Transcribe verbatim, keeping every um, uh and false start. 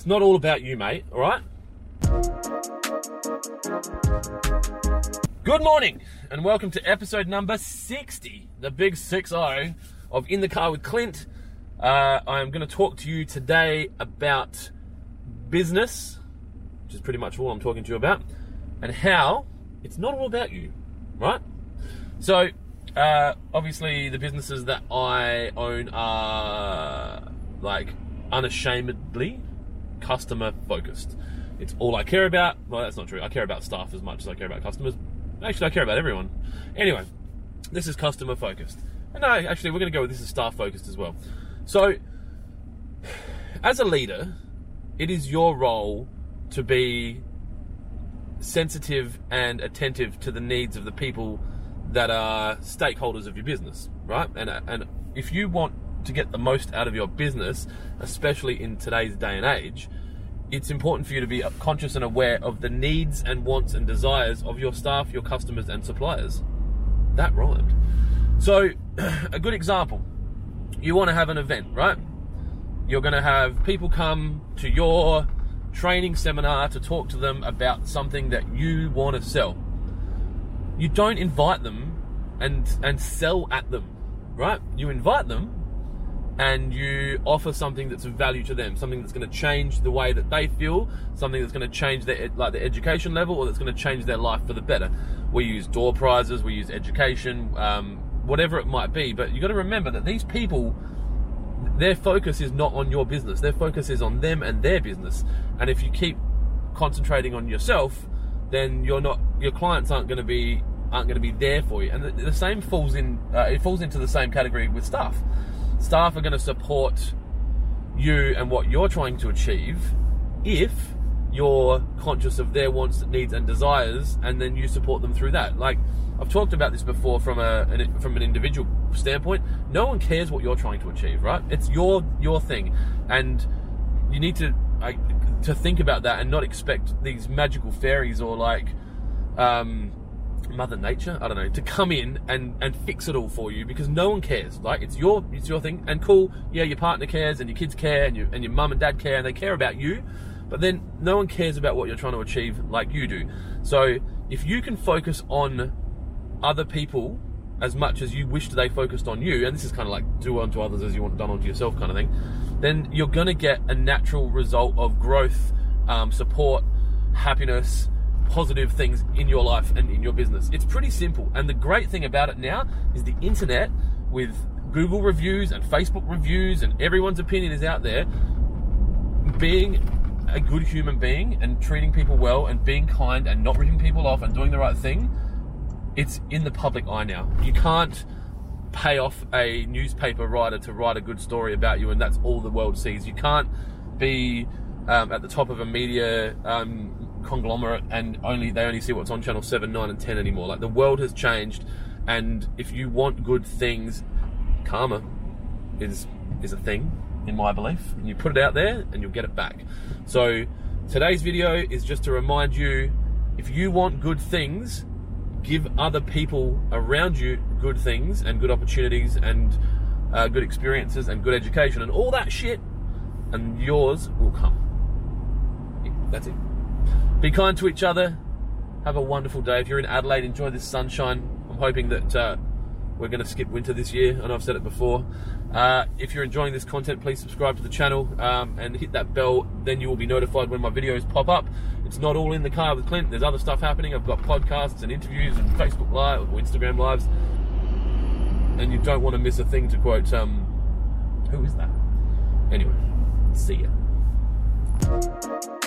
It's not all about you, mate, all right? Good morning, and welcome to episode number sixty, the big six oh of In The Car With Clint. Uh, I'm going to talk to you today about business, which is pretty much all I'm talking to you about, and how it's not all about you, right? So, uh, obviously the businesses that I own are, like, unashamedly customer focused. It's all I care about. Well, that's not true. I care about staff as much as I care about customers. Actually, I care about everyone. Anyway, this is customer focused. And no, actually, we're going to go with this is staff focused as well. So, as a leader, it is your role to be sensitive and attentive to the needs of the people that are stakeholders of your business, right? And and if you want to get the most out of your business, especially in today's day and age, it's important for you to be conscious and aware of the needs and wants and desires of your staff, your customers, and suppliers. That rhymed. So, a good example, you want to have an event, right? You're going to have people come to your training seminar to talk to them about something that you want to sell. You don't invite them and, and sell at them, right? You invite them and you offer something that's of value to them, something that's going to change the way that they feel, something that's going to change their like their education level, or that's going to change their life for the better. We use door prizes, we use education, um, whatever it might be. But you got to remember that these people, their focus is not on your business. Their focus is on them and their business. And if you keep concentrating on yourself, then you're not your clients aren't going to be aren't going to be there for you. And the, the same falls in uh, it falls into the same category with staff. Staff are going to support you and what you're trying to achieve if you're conscious of their wants, needs, and desires, and then you support them through that. Like, I've talked about this before from a an, from an individual standpoint. No one cares what you're trying to achieve, right? It's your your thing, and you need to I, to think about that and not expect these magical fairies or like um, Mother Nature, I don't know, to come in and, and fix it all for you, because no one cares. Like, it's your it's your thing, and cool, yeah, your partner cares, and your kids care, and your and your mum and dad care, and they care about you, but then no one cares about what you're trying to achieve like you do. So if you can focus on other people as much as you wish they focused on you, and this is kind of like do unto others as you want done unto yourself kind of thing, then you're going to get a natural result of growth, um, support, happiness, positive things in your life and in your business. It's pretty simple. And the great thing about it now is the internet, with Google reviews and Facebook reviews and everyone's opinion is out there. Being a good human being and treating people well and being kind and not ripping people off and doing the right thing, it's in the public eye now. You can't pay off a newspaper writer to write a good story about you and that's all the world sees. You can't be um, at the top of a media um, conglomerate and only they only see what's on channel seven, nine and ten anymore. Like, the world has changed, and if you want good things, karma is is a thing in my belief, and you put it out there and you'll get it back. So today's video is just to remind you, if you want good things, give other people around you good things and good opportunities and uh, good experiences and good education and all that shit, and yours will come. Yeah, that's it. Be kind to each other. Have a wonderful day. If you're in Adelaide, enjoy this sunshine. I'm hoping that uh, we're going to skip winter this year. I know I've said it before. Uh, if you're enjoying this content, please subscribe to the channel um, and hit that bell. Then you will be notified when my videos pop up. It's not all in the car with Clint. There's other stuff happening. I've got podcasts and interviews and Facebook Live or Instagram Lives. And you don't want to miss a thing, to quote, um, who is that? Anyway, see